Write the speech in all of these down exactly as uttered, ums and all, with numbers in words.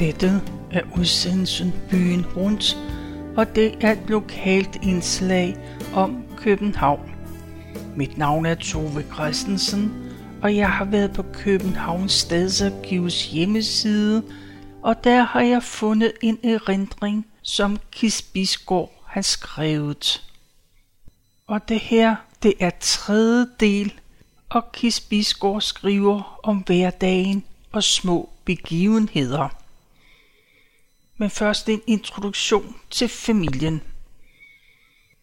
Dette er udsendelsen Byen Rundt, og det er et lokalt indslag om København. Mit navn er Tove Christensen, og jeg har været på Københavns Stadsarkivs hjemmeside, og der har jeg fundet en erindring, som Kit Bisgaard har skrevet. Og det her, det er tredje del, og Kit Bisgaard skriver om hverdagen og små begivenheder. Men først en introduktion til familien.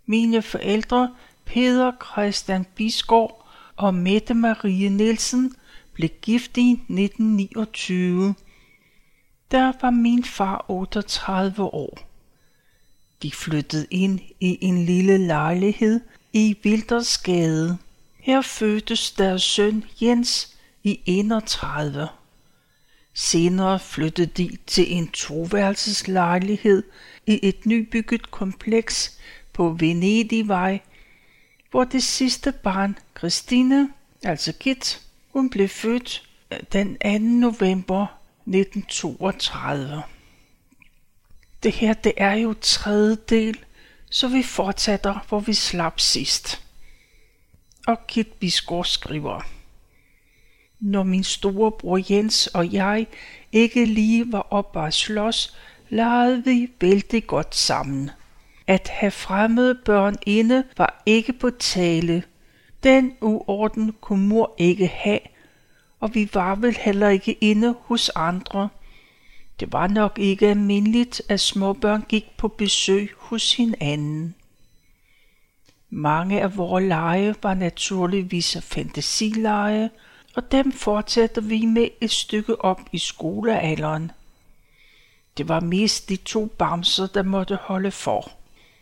Mine forældre, Peter Christian Biskov og Mette Marie Nielsen, blev gift i nitten niogtyve. Der var min far otteogtredive år. De flyttede ind i en lille lejlighed i Wildersgade. Her fødtes deres søn Jens i enogtredive. Senere flyttede de til en toværelseslejlighed i et nybygget kompleks på Venedigvej, hvor det sidste barn, Christine, altså Kit, hun blev født den anden november nitten toogtredive. Det her, det er jo tredje del, så vi fortsætter, hvor vi slap sidst. Og Kit Bisgaard skriver: Når min storebror Jens og jeg ikke lige var oppe at slås, legede vi vældig godt sammen. At have fremmede børn inde var ikke på tale. Den uorden kunne mor ikke have, og vi var vel heller ikke inde hos andre. Det var nok ikke almindeligt, at småbørn gik på besøg hos hinanden. Mange af vores lege var naturligvis fantasilege, og dem fortsatte vi med et stykke op i skolealderen. Det var mest de to bamser, der måtte holde for.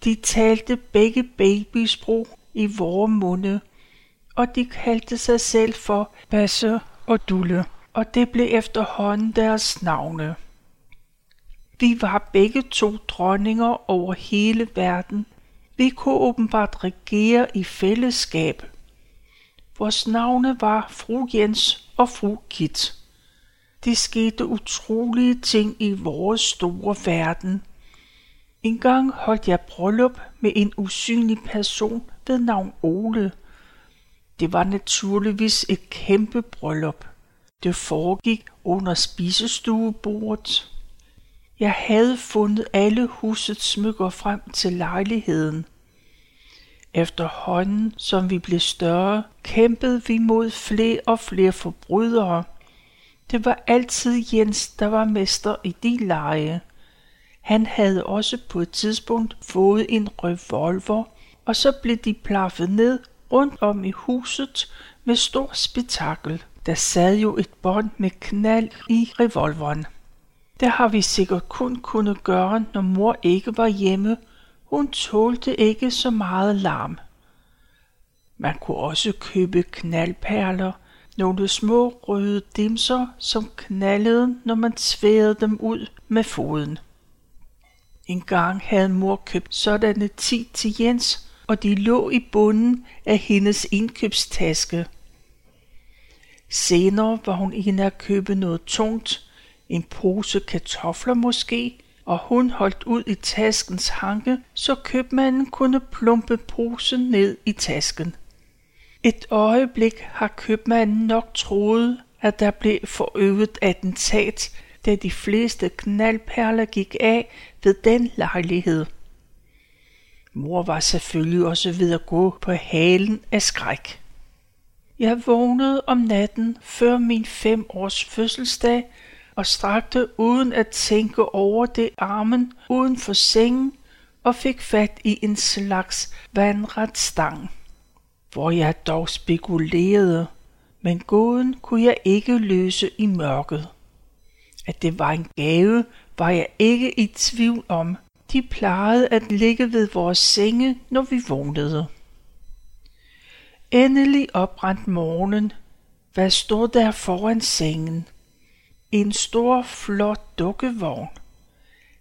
De talte begge babysprog i vores munde, og de kaldte sig selv for Basse og Dulle, og det blev efterhånden deres navne. Vi var begge to dronninger over hele verden. Vi kunne åbenbart regere i fællesskab. Vores navne var fru Jens og fru Kit. Det skete utrolige ting i vores store verden. En gang holdt jeg bryllup med en usynlig person ved navn Ole. Det var naturligvis et kæmpe bryllup. Det foregik under spisestuebordet. Jeg havde fundet alle husets smykker frem til lejligheden. Efterhånden, som vi blev større, kæmpede vi mod flere og flere forbrydere. Det var altid Jens, der var mester i de lege. Han havde også på et tidspunkt fået en revolver, og så blev de plaffet ned rundt om i huset med stor spektakel. Der sad jo et bånd med knald i revolveren. Det har vi sikkert kun kunnet gøre, når mor ikke var hjemme. Hun tålte ikke så meget larm. Man kunne også købe knaldperler, nogle små røde dimser, som knaldede, når man sværede dem ud med foden. En gang havde mor købt sådanne ti til Jens, og de lå i bunden af hendes indkøbstaske. Senere var hun inde at købe noget tungt, en pose kartofler måske, og hun holdt ud i taskens hanke, så købmanden kunne plumpe posen ned i tasken. Et øjeblik har købmanden nok troet, at der blev forøvet attentat, da de fleste knaldperler gik af ved den lejlighed. Mor var selvfølgelig også ved at gå på halen af skræk. Jeg vågnede om natten før min fem års fødselsdag, og strakte uden at tænke over det armen uden for sengen og fik fat i en slags vandret stang, hvor jeg dog spekulerede, men gåden kunne jeg ikke løse i mørket. At det var en gave, var jeg ikke i tvivl om. De plejede at ligge ved vores senge, når vi vågnede. Endelig oprandt morgenen. Hvad stod der foran sengen? En stor, flot dukkevogn.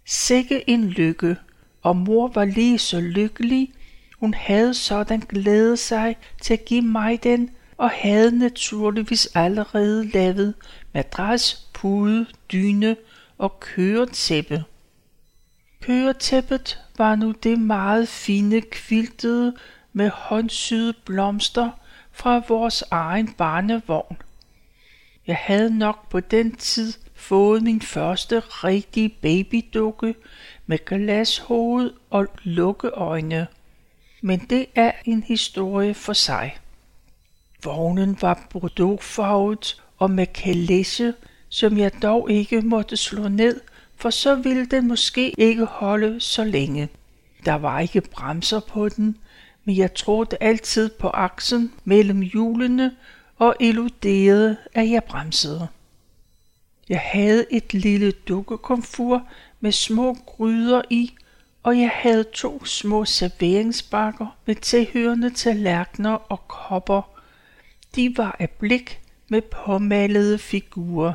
Sikke en lykke, og mor var lige så lykkelig. Hun havde sådan glædet sig til at give mig den, og havde naturligvis allerede lavet madras, pude, dyne og køretæppe. Køretæppet var nu det meget fine kviltede med håndsyede blomster fra vores egen barnevogn. Jeg havde nok på den tid fået min første rigtige babydukke med glashoved og lukkeøjne. Men det er en historie for sig. Vognen var bordeauxfarvet og med kaleche, som jeg dog ikke måtte slå ned, for så ville den måske ikke holde så længe. Der var ikke bremser på den, men jeg trådte altid på aksen mellem hjulene og eluderede, at jeg bremsede. Jeg havde et lille dukkekomfur med små gryder i, og jeg havde to små serveringsbakker med tilhørende tallerkener og kopper. De var af blik med påmalede figurer.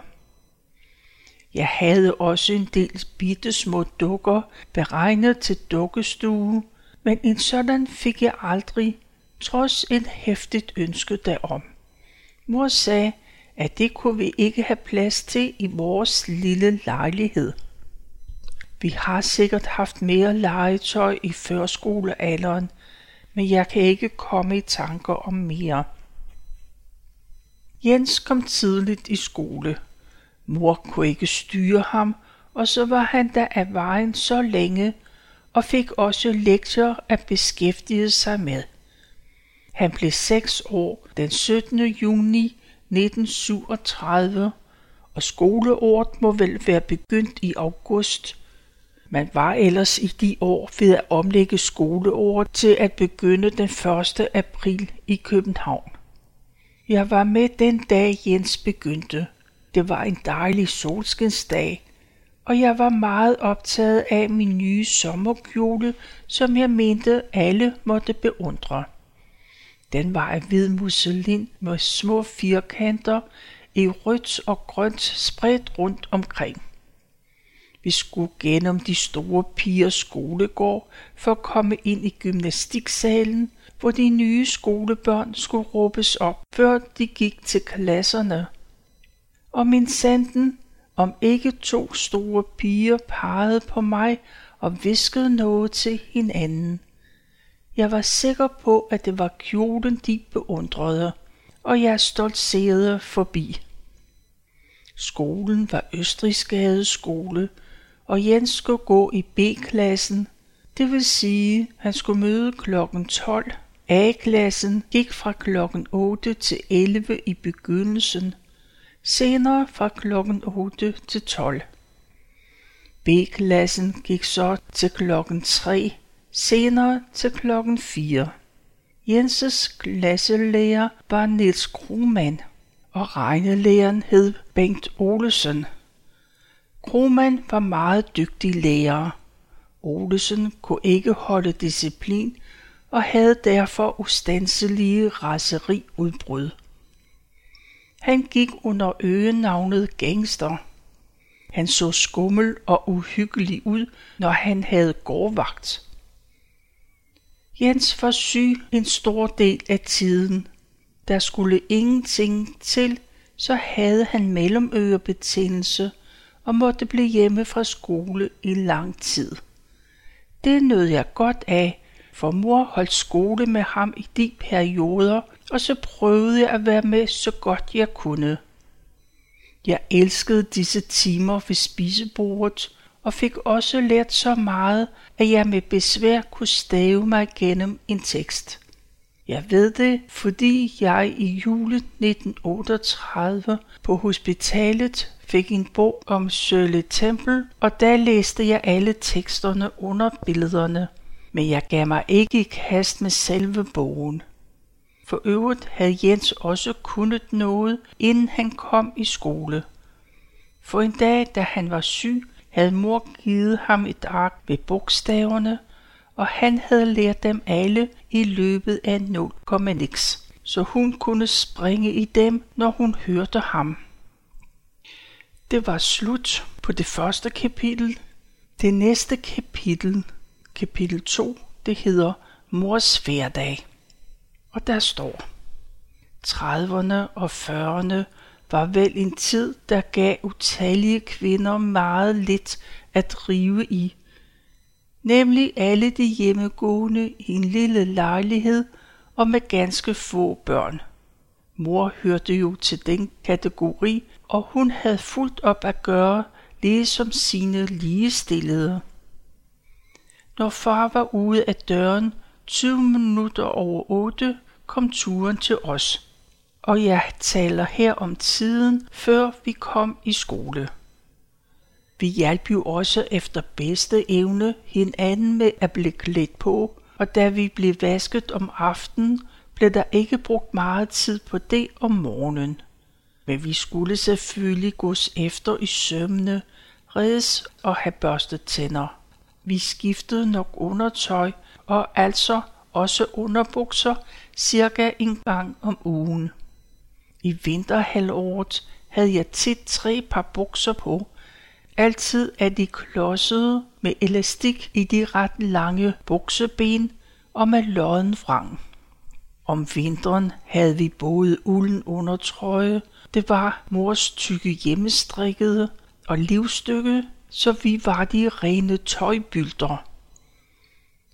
Jeg havde også en del bittesmå dukker beregnet til dukkestue, men en sådan fik jeg aldrig, trods et heftigt ønske derom. Mor sagde, at det kunne vi ikke have plads til i vores lille lejlighed. Vi har sikkert haft mere legetøj i førskolealderen, men jeg kan ikke komme i tanker om mere. Jens kom tidligt i skole. Mor kunne ikke styre ham, og så var han der af vejen så længe, og fik også lektier at beskæftige sig med. Han blev seks år den syttende juni nitten syvogtredive, og skoleåret må vel være begyndt i august. Man var ellers i de år ved at omlægge skoleåret til at begynde den første april i København. Jeg var med den dag Jens begyndte. Det var en dejlig solskinsdag, og jeg var meget optaget af min nye sommerkjole, som jeg mente alle måtte beundre. Den var af hvid musselin med små firkanter i rødt og grønt spredt rundt omkring. Vi skulle gennem de store pigers skolegård for at komme ind i gymnastiksalen, hvor de nye skolebørn skulle råbes op, før de gik til klasserne. Og min sanden, om ikke to store piger pegede på mig og hviskede noget til hinanden. Jeg var sikker på, at det var kjolen, de beundrede, og jeg stoltserede forbi. Skolen var Østrigsgadeskole, og Jens skulle gå i B-klassen, det vil sige, han skulle møde klokken tolv. A-klassen gik fra klokken otte til elleve i begyndelsen, senere fra klokken otte til tolv. B-klassen gik så til klokken tre, senere til klokken fire. Jenses klasselærer var Nils Krumman, og regnelæreren hed Bengt Olesen. Krumman var meget dygtig lærer. Olesen kunne ikke holde disciplin og havde derfor ustanselige raseriudbrud. Han gik under øgenavnet Gangster. Han så skummel og uhyggelig ud, når han havde gårdvagt. Jens var syg en stor del af tiden. Der skulle ingenting til, så havde han mellemørebetændelse og måtte blive hjemme fra skole i lang tid. Det nød jeg godt af, for mor holdt skole med ham i de perioder, og så prøvede jeg at være med så godt jeg kunne. Jeg elskede disse timer ved spisebordet og fik også lært så meget, at jeg med besvær kunne stave mig gennem en tekst. Jeg ved det, fordi jeg i juli nitten otteogtredive på hospitalet fik en bog om Sølle Tempel, og der læste jeg alle teksterne under billederne, men jeg gav mig ikke i kast med selve bogen. For øvrigt havde Jens også kunnet noget, inden han kom i skole. For en dag, da han var syg, havde mor givet ham et ark med bogstaverne, og han havde lært dem alle i løbet af nul komma niks, så hun kunne springe i dem, når hun hørte ham. Det var slut på det første kapitel. Det næste kapitel, kapitel to, det hedder Mors hverdag. Og der står: trediverne og fyrrerne var vel en tid, der gav utallige kvinder meget lidt at drive i. Nemlig alle de hjemmegående i en lille lejlighed og med ganske få børn. Mor hørte jo til den kategori, og hun havde fuldt op at gøre, ligesom sine ligestillede. Når far var ude af døren, tyve minutter over otte, kom turen til os. Og jeg taler her om tiden, før vi kom i skole. Vi hjalp jo også efter bedste evne hinanden med at blive klædt på, og da vi blev vasket om aftenen, blev der ikke brugt meget tid på det om morgenen. Men vi skulle selvfølgelig gås efter i sømmene, reddes og have børstet tænder. Vi skiftede nok undertøj og altså også underbukser cirka en gang om ugen. I vinterhalvåret havde jeg tit tre par bukser på. Altid er de klodsede med elastik i de ret lange bukseben og med lodden vrang. Om vinteren havde vi både ulden undertrøje, det var mors tykke hjemmestrikkede og livstykke, så vi var de rene tøjbylder.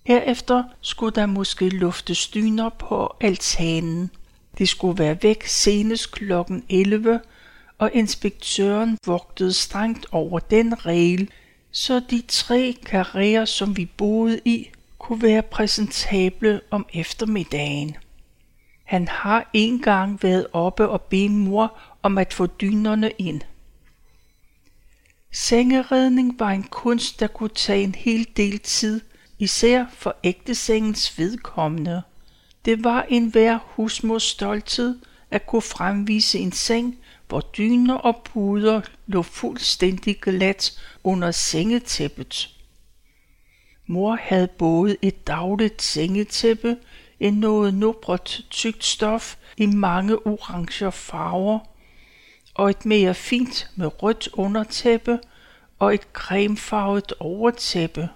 Herefter skulle der måske luftes dyner på altanen. Det skulle være væk senest klokken elleve, og inspektøren vogtede strengt over den regel, så de tre karreer, som vi boede i, kunne være præsentable om eftermiddagen. Han har engang været oppe og bedt mor om at få dynerne ind. Sengeredning var en kunst, der kunne tage en hel del tid, især for ægtesengens vedkommende. Det var enhver husmors stolthed at kunne fremvise en seng, hvor dyner og puder lå fuldstændig glat under sengetæppet. Mor havde både et dagligt sengetæppe, en noget nubret tykt stof i mange orange farver, og et mere fint med rødt undertæppe og et cremefarvet overtæppe.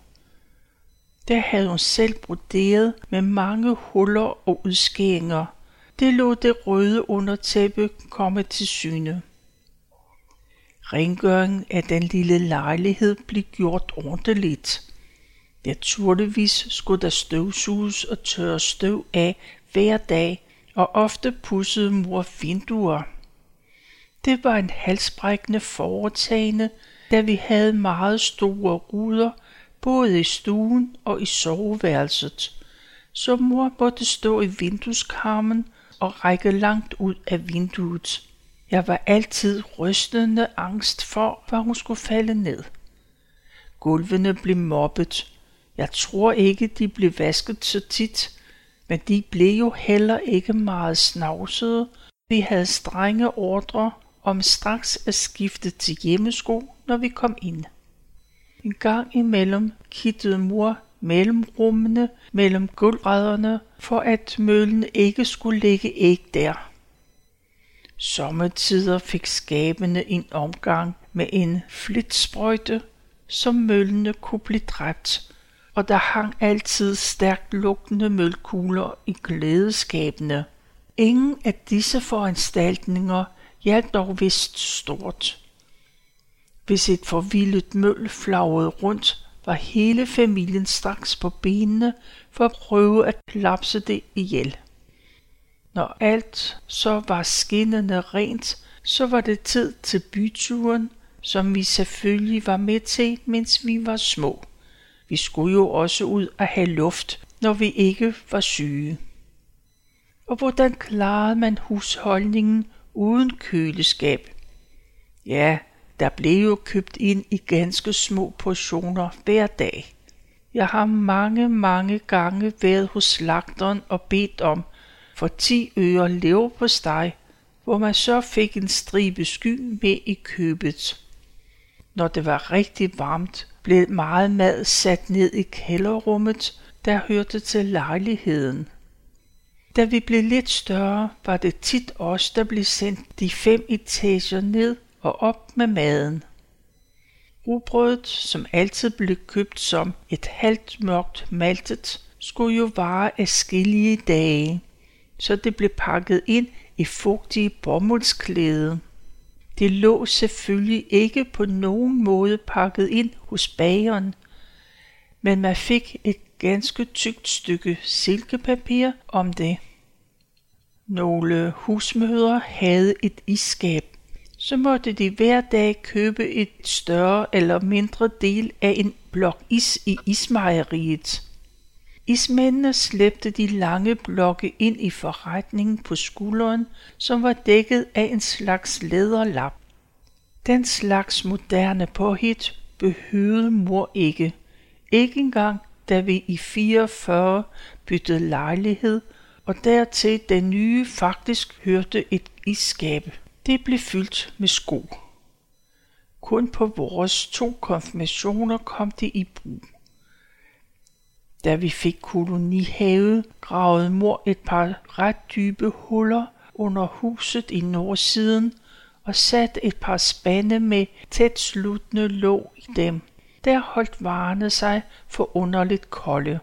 Det havde hun selv broderet med mange huller og udskæringer. Det lå det røde undertæppe komme til syne. Rengøringen af den lille lejlighed blev gjort ordentligt. Naturligvis skulle der støvsuges og tørre støv af hver dag, og ofte pudsede mor vinduer. Det var en halsbrækkende foretagende, da vi havde meget store ruder, både i stuen og i soveværelset, så mor måtte stå i vindueskarmen og række langt ud af vinduet. Jeg var altid rystende angst for, hvad hun skulle falde ned. Gulvene blev moppet. Jeg tror ikke, de blev vasket så tit, men de blev jo heller ikke meget snavsede. Vi havde strenge ordre om straks at skifte til hjemmesko, når vi kom ind. En gang imellem kittede mor mellemrummene mellem gulvrædderne, for at møllen ikke skulle ligge æg der. Sommetider fik skabene en omgang med en flitsprøjte, så møllene kunne blive dræbt, og der hang altid stærkt lugtende mølkugler i glædeskabene. Ingen af disse foranstaltninger hjalp dog vist stort. Hvis et forvildet møl flagrede rundt, var hele familien straks på benene for at prøve at klapse det ihjel. Når alt så var skinnende rent, så var det tid til byturen, som vi selvfølgelig var med til, mens vi var små. Vi skulle jo også ud og have luft, når vi ikke var syge. Og hvordan klarede man husholdningen uden køleskab? Ja, der blev jo købt ind i ganske små portioner hver dag. Jeg har mange, mange gange været hos slagteren og bedt om for ti øre leverpostej, hvor man så fik en stribe sky med i købet. Når det var rigtig varmt, blev meget mad sat ned i kælderrummet, der hørte til lejligheden. Da vi blev lidt større, var det tit os, der blev sendt de fem etager ned og op med maden. Rugbrødet, som altid blev købt som et halvt mørkt maltet, skulle jo vare adskillige dage, så det blev pakket ind i fugtige bomuldsklæde. Det lå selvfølgelig ikke på nogen måde pakket ind hos bageren, men man fik et ganske tykt stykke silkepapir om det. Nogle husmødre havde et isskab. Så måtte de hver dag købe et større eller mindre del af en blok is i ismejeriet. Ismændene slæbte de lange blokke ind i forretningen på skulderen, som var dækket af en slags læderlap. Den slags moderne påhit behøvede mor ikke. Ikke engang, da vi i fireogfyrre byttede lejlighed, og dertil den nye faktisk hørte et isskab. Det blev fyldt med sko. Kun på vores to konfirmationer kom det i brug. Da vi fik kolonihave, gravede mor et par ret dybe huller under huset i nordsiden og satte et par spande med tæt sluttende låg i dem. Der holdt varerne sig for underligt kolde.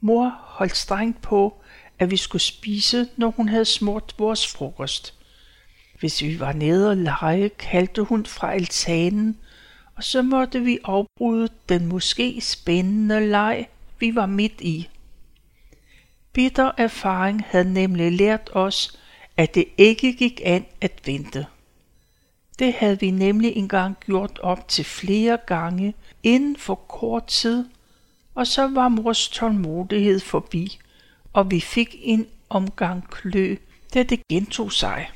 Mor holdt strengt på, at vi skulle spise, når hun havde smurt vores frokost. Hvis vi var nede og lege, kaldte hun fra altanen, og så måtte vi afbryde den måske spændende leg, vi var midt i. Bitter erfaring havde nemlig lært os, at det ikke gik an at vente. Det havde vi nemlig engang gjort op til flere gange inden for kort tid, og så var mors tålmodighed forbi, og vi fik en omgang klø, da det gentog sig.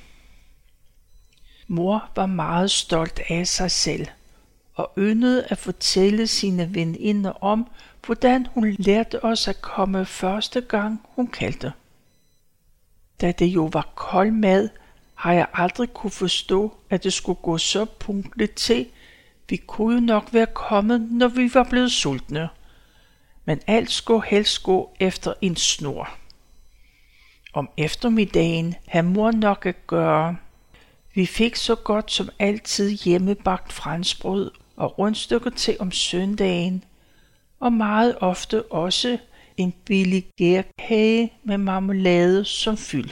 Mor var meget stolt af sig selv og yndede at fortælle sine veninder om, hvordan hun lærte os at komme første gang, hun kaldte. Da det jo var kold mad, har jeg aldrig kunne forstå, at det skulle gå så punktligt til. Vi kunne jo nok være kommet, når vi var blevet sultne. Men alt skulle helst gå efter en snor. Om eftermiddagen havde mor nok at gøre. Vi fik så godt som altid hjemmebagt franskbrød og rundstykker til om søndagen, og meget ofte også en billig gærkage med marmelade som fyld.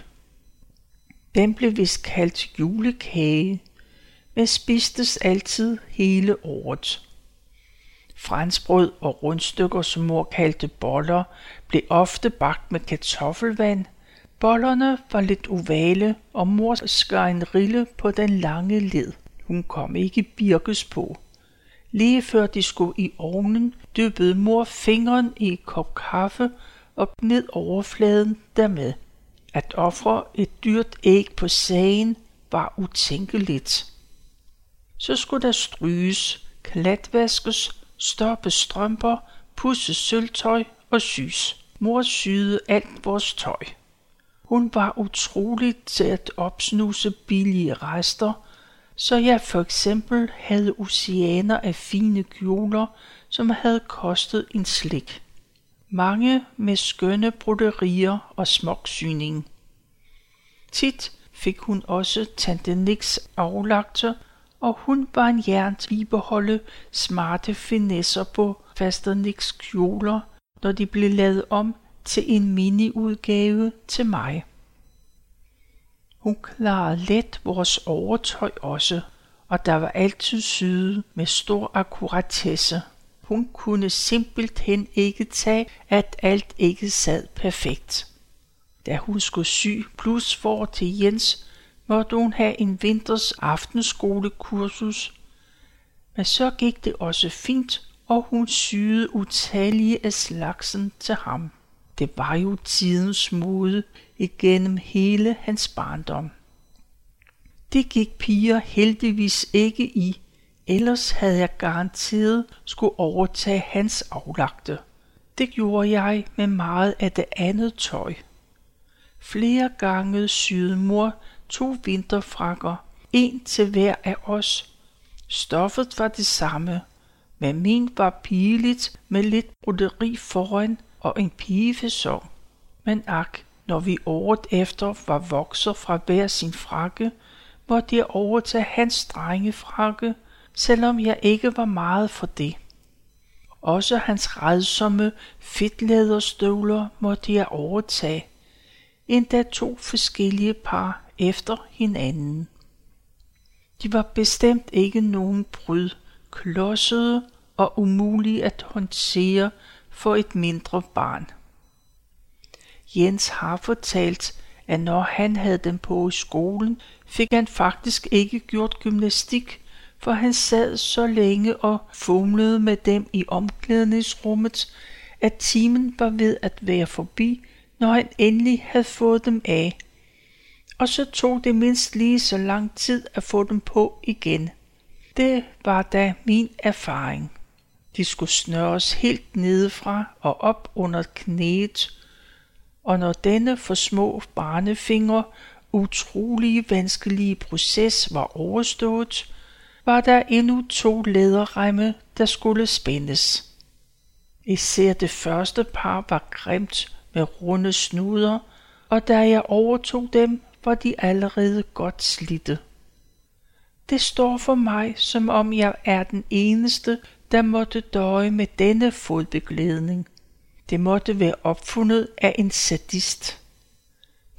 Den blev vist kaldt julekage, men spistes altid hele året. Franskbrød og rundstykker, som mor kaldte boller, blev ofte bagt med kartoffelvand. Bollerne var lidt ovale, og mor skar en rille på den lange led. Hun kom ikke birkes på. Lige før de skulle i ovnen, dyppede mor fingeren i et kop kaffe og gned overfladen dermed. At ofre et dyrt æg på sagen var utænkeligt. Så skulle der stryges, klatvaskes, stoppe strømper, pusse sølvtøj og sys. Mor syede alt vores tøj. Hun var utrolig til at opsnuse billige rester, så jeg for eksempel havde oceaner af fine kjoler, som havde kostet en slik. Mange med skønne broderier og smoksyning. Tit fik hun også tante Niks aflagte, og hun var en jern til at bibeholde smarte finesser på faster Niks kjoler, når de blev lavet om til en miniudgave til mig. Hun klarede let vores overtøj også, og der var altid syet med stor akkuratesse. Hun kunne simpelthen ikke tage, at alt ikke sad perfekt. Da hun skulle sy plus for til Jens, måtte hun have en vinters aftenskolekursus. Men så gik det også fint, og hun syede utallige af slagsen til ham. Det var jo tidens mode igennem hele hans barndom. Det gik piger heldigvis ikke i, ellers havde jeg garanteret skulle overtage hans aflagte. Det gjorde jeg med meget af det andet tøj. Flere gange syede mor to vinterfrakker, en til hver af os. Stoffet var det samme, men min var pigeligt med lidt broderi foran og en pigefæson. Men ak, når vi året efter var vokset fra hver sin frakke, måtte jeg overtage hans drengefrakke, selvom jeg ikke var meget for det. Også hans redsomme fedtlæderstøvler måtte jeg overtage, endda to forskellige par efter hinanden. De var bestemt ikke nogen bryd, klodsede og umulige at håndtere for et mindre barn. Jens har fortalt, at når han havde dem på i skolen, fik han faktisk ikke gjort gymnastik, for han sad så længe og fumlede med dem i omklædningsrummet, at timen var ved at være forbi, når han endelig havde fået dem af. Og så tog det mindst lige så lang tid at få dem på igen. Det var da min erfaring. De skulle snøres helt nedefra og op under knæet, og når denne for små barnefingre utrolige vanskelige proces var overstået, var der endnu to læderremme, der skulle spændes. Især det første par var grimt med runde snuder, og da jeg overtog dem, var de allerede godt slidte. Det står for mig, som om jeg er den eneste, der måtte døje med denne fodbeklædning. Det måtte være opfundet af en sadist.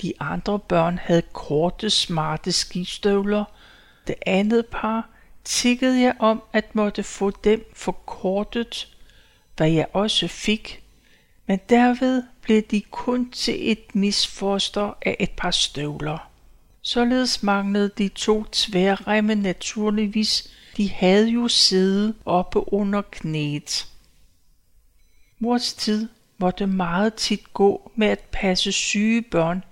De andre børn havde korte, smarte skistøvler. Det andet par tikkede jeg om at måtte få dem forkortet, hvad jeg også fik, men derved blev de kun til et misfoster af et par støvler. Således manglede de to tværremme naturligvis, de havde jo siddet oppe under knæet. Mors tid måtte meget tit gå med at passe syge børn,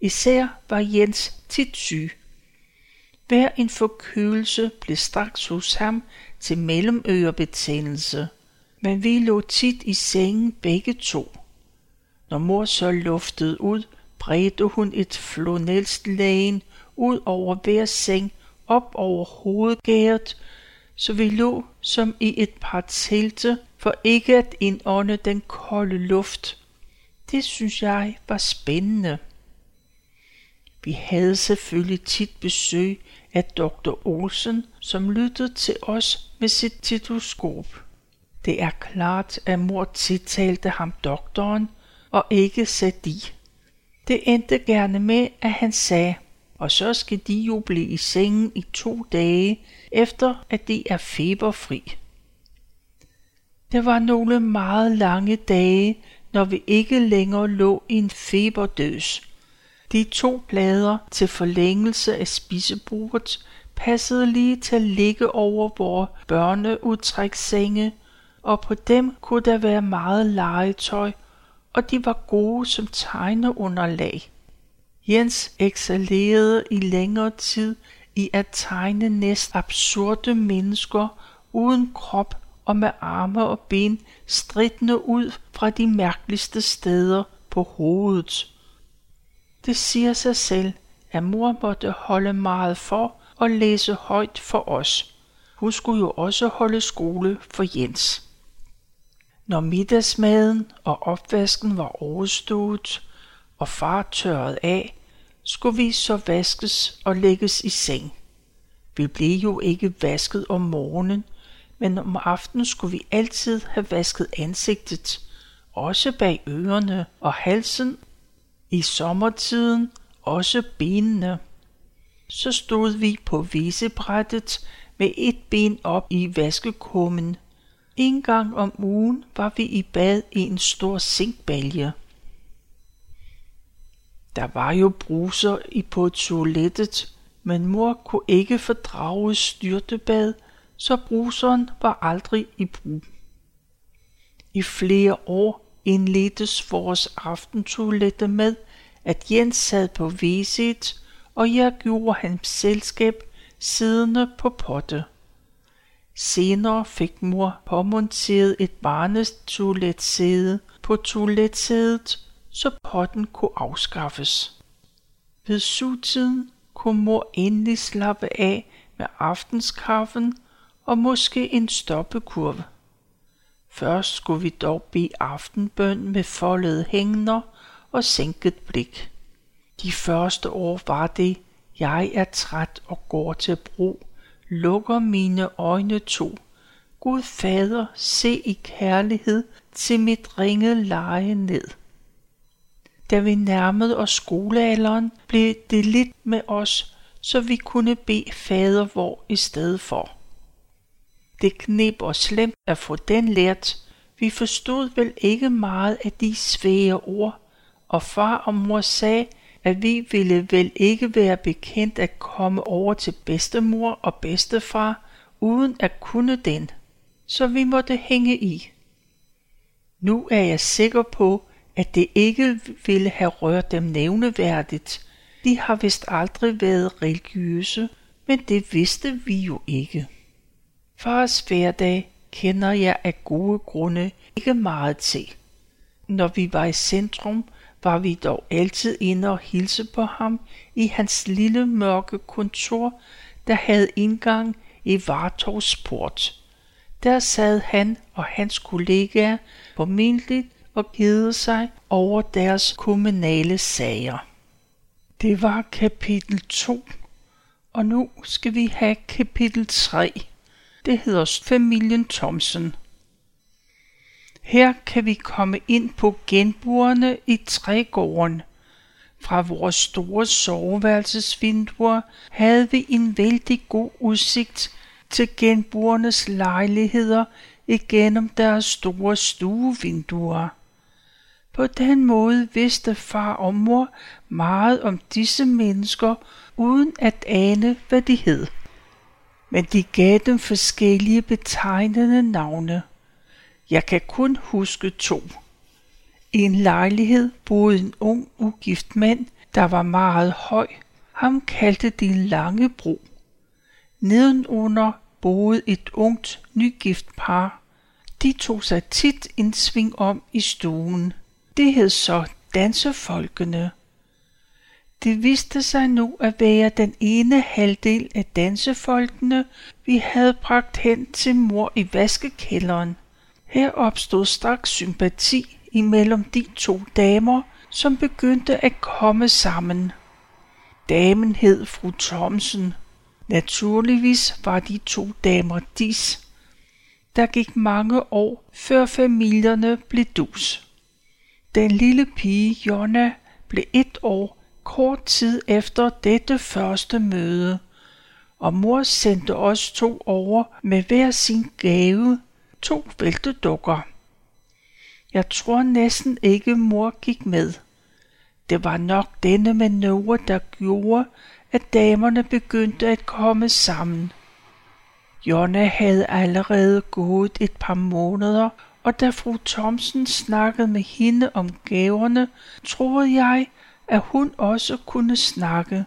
især var Jens tit syg. Hver en forkølelse blev straks hos ham til mellemørebetændelse, men vi lå tit i sengen begge to. Når mor så luftede ud, bredte hun et flonelslagen ud over hver seng op over hovedgæret, så vi lå som i et par telte for ikke at indånde den kolde luft. Det synes jeg var spændende. Vi havde selvfølgelig tit besøg af doktor Olsen, som lyttede til os med sit tituskop. Det er klart, at mor tiltalte ham doktoren og ikke sagde de. Det endte gerne med, at han sagde, og så skal de jo blive i sengen i to dage, efter at de er feberfri. Det var nogle meget lange dage, når vi ikke længere lå i en feberdøs. De to plader til forlængelse af spisebordet passede lige til at ligge over vores børneudtrækssenge, og på dem kunne der være meget legetøj, og de var gode som tegneunderlag. Jens excellerede i længere tid i at tegne næsten absurde mennesker uden krop og med arme og ben stridende ud fra de mærkeligste steder på hovedet. Det siger sig selv, at mor måtte holde meget for og læse højt for os. Hun skulle jo også holde skole for Jens. Når middagsmaden og opvasken var overstået, og far tørrede af, skulle vi så vaskes og lægges i seng. Vi blev jo ikke vasket om morgenen, men om aftenen skulle vi altid have vasket ansigtet, også bag ørerne og halsen, i sommertiden også benene. Så stod vi på visebrættet med et ben op i vaskekummen. En gang om ugen var vi i bad i en stor zinkbalje. Der var jo bruser i på toilettet, men mor kunne ikke fordrage styrtebad, så bruseren var aldrig i brug. I flere år indledtes vores aftentoilette med, at Jens sad på wc'et, og jeg gjorde hans selskab siddende på potte. Senere fik mor påmonteret et barnetoiletsæde på toiletsædet, så potten kunne afskaffes. Ved syvtiden kunne mor endelig slappe af med aftenskaffen og måske en stoppekurve. Først skulle vi dog bede aftenbøn med foldede hænder og sænket blik. De første år var det, jeg er træt og går til brug, lukker mine øjne to. Gud fader, se i kærlighed til mit ringe leje ned. Da vi nærmede os skolealderen, blev det lidt med os, så vi kunne bede fadervor i stedet for. Det kneb os slemt at få den lært. Vi forstod vel ikke meget af de svære ord, og far og mor sagde, at vi ville vel ikke være bekendt at komme over til bedstemor og bedstefar, uden at kunne den, så vi måtte hænge i. Nu er jeg sikker på, at det ikke ville have rørt dem nævneværdigt. De har vist aldrig været religiøse, men det vidste vi jo ikke. Fars hverdag kender jeg af gode grunde ikke meget til. Når vi var i centrum, var vi dog altid inde og hilse på ham i hans lille mørke kontor, der havde indgang i Vartovsport. Der sad han og hans kollegaer formentlig og gedede sig over deres kommunale sager. Det var kapitel to, og nu skal vi have kapitel tre. Det hedder familien Thomsen. Her kan vi komme ind på genboerne i trægården. Fra vores store soveværelsesvinduer havde vi en vældig god udsigt til genboernes lejligheder igennem deres store stuevinduer. På den måde vidste far og mor meget om disse mennesker, uden at ane, hvad de hed. Men de gav dem forskellige betegnende navne. Jeg kan kun huske to. I en lejlighed boede en ung ugift mand, der var meget høj. Ham kaldte de Langebro. Nedenunder boede et ungt nygift par. De tog sig tit en sving om i stuen. Det hed så dansefolkene. Det viste sig nu at være den ene halvdel af dansefolkene, vi havde bragt hen til mor i vaskekælderen. Her opstod straks sympati imellem de to damer, som begyndte at komme sammen. Damen hed fru Thomsen. Naturligvis var de to damer dis. Der gik mange år, før familierne blev dus. Den lille pige Jonna blev et år kort tid efter dette første møde, og mor sendte os to over med hver sin gave, to væltedukker. Jeg tror næsten ikke, mor gik med. Det var nok denne manøvre, der gjorde, at damerne begyndte at komme sammen. Jonna havde allerede gået et par måneder, og da fru Thomsen snakkede med hende om gaverne, troede jeg, at hun også kunne snakke.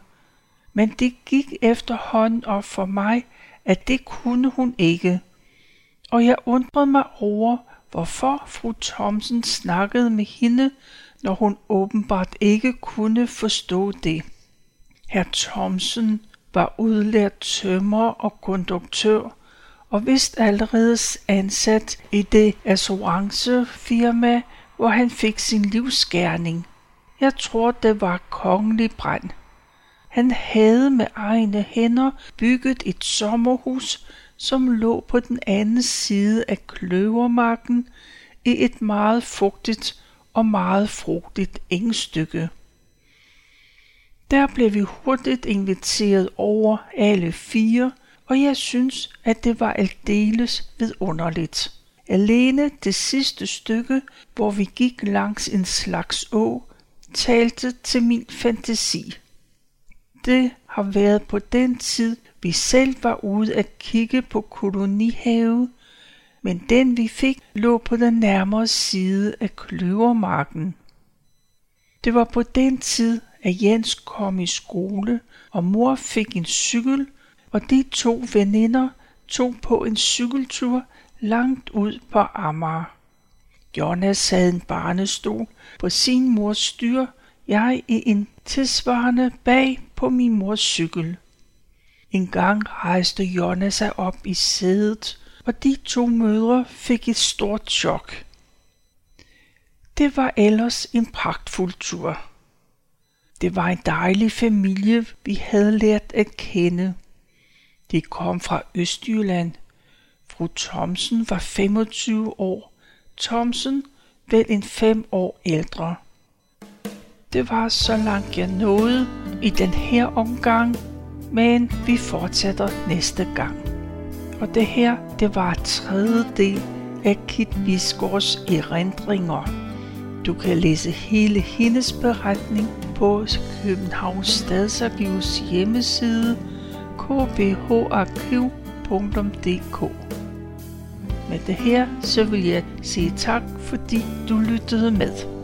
Men det gik efterhånden op for mig, at det kunne hun ikke. Og jeg undrede mig over, hvorfor fru Thomsen snakkede med hende, når hun åbenbart ikke kunne forstå det. Herr Thomsen var udlært tømrer og konduktør, og vist allerede ansat i det assuarancefirma, hvor han fik sin livsgerning. Jeg tror, det var Kongelig Brand. Han havde med egne hænder bygget et sommerhus, som lå på den anden side af Kløvermarken i et meget fugtigt og meget frugtigt engstykke. Der blev vi hurtigt inviteret over alle fire, og jeg synes, at det var aldeles vidunderligt. Alene det sidste stykke, hvor vi gik langs en slags å, talte til min fantasi. Det har været på den tid, vi selv var ude at kigge på kolonihave, men den vi fik lå på den nærmere side af Kløvermarken. Det var på den tid, at Jens kom i skole, og mor fik en cykel, og de to veninder tog på en cykeltur langt ud på Amager. Jonna sad en barnestol på sin mors styr, jeg i en tilsvarende bag på min mors cykel. En gang rejste Jonna sig op i sædet, og de to mødre fik et stort chok. Det var ellers en pragtfuld tur. Det var en dejlig familie, vi havde lært at kende. De kom fra Østjylland. Fru Thomsen var femogtyve år, Thomsen vel en fem år ældre. Det var så langt jeg nåede i den her omgang. Men vi fortsætter næste gang. Og det her, det var tredje del af Kit Bisgaards erindringer. Du kan læse hele hendes beretning på Københavns Stadsarkivs hjemmeside k p h arkiv punktum d k. Med det her, så vil jeg sige tak, fordi du lyttede med.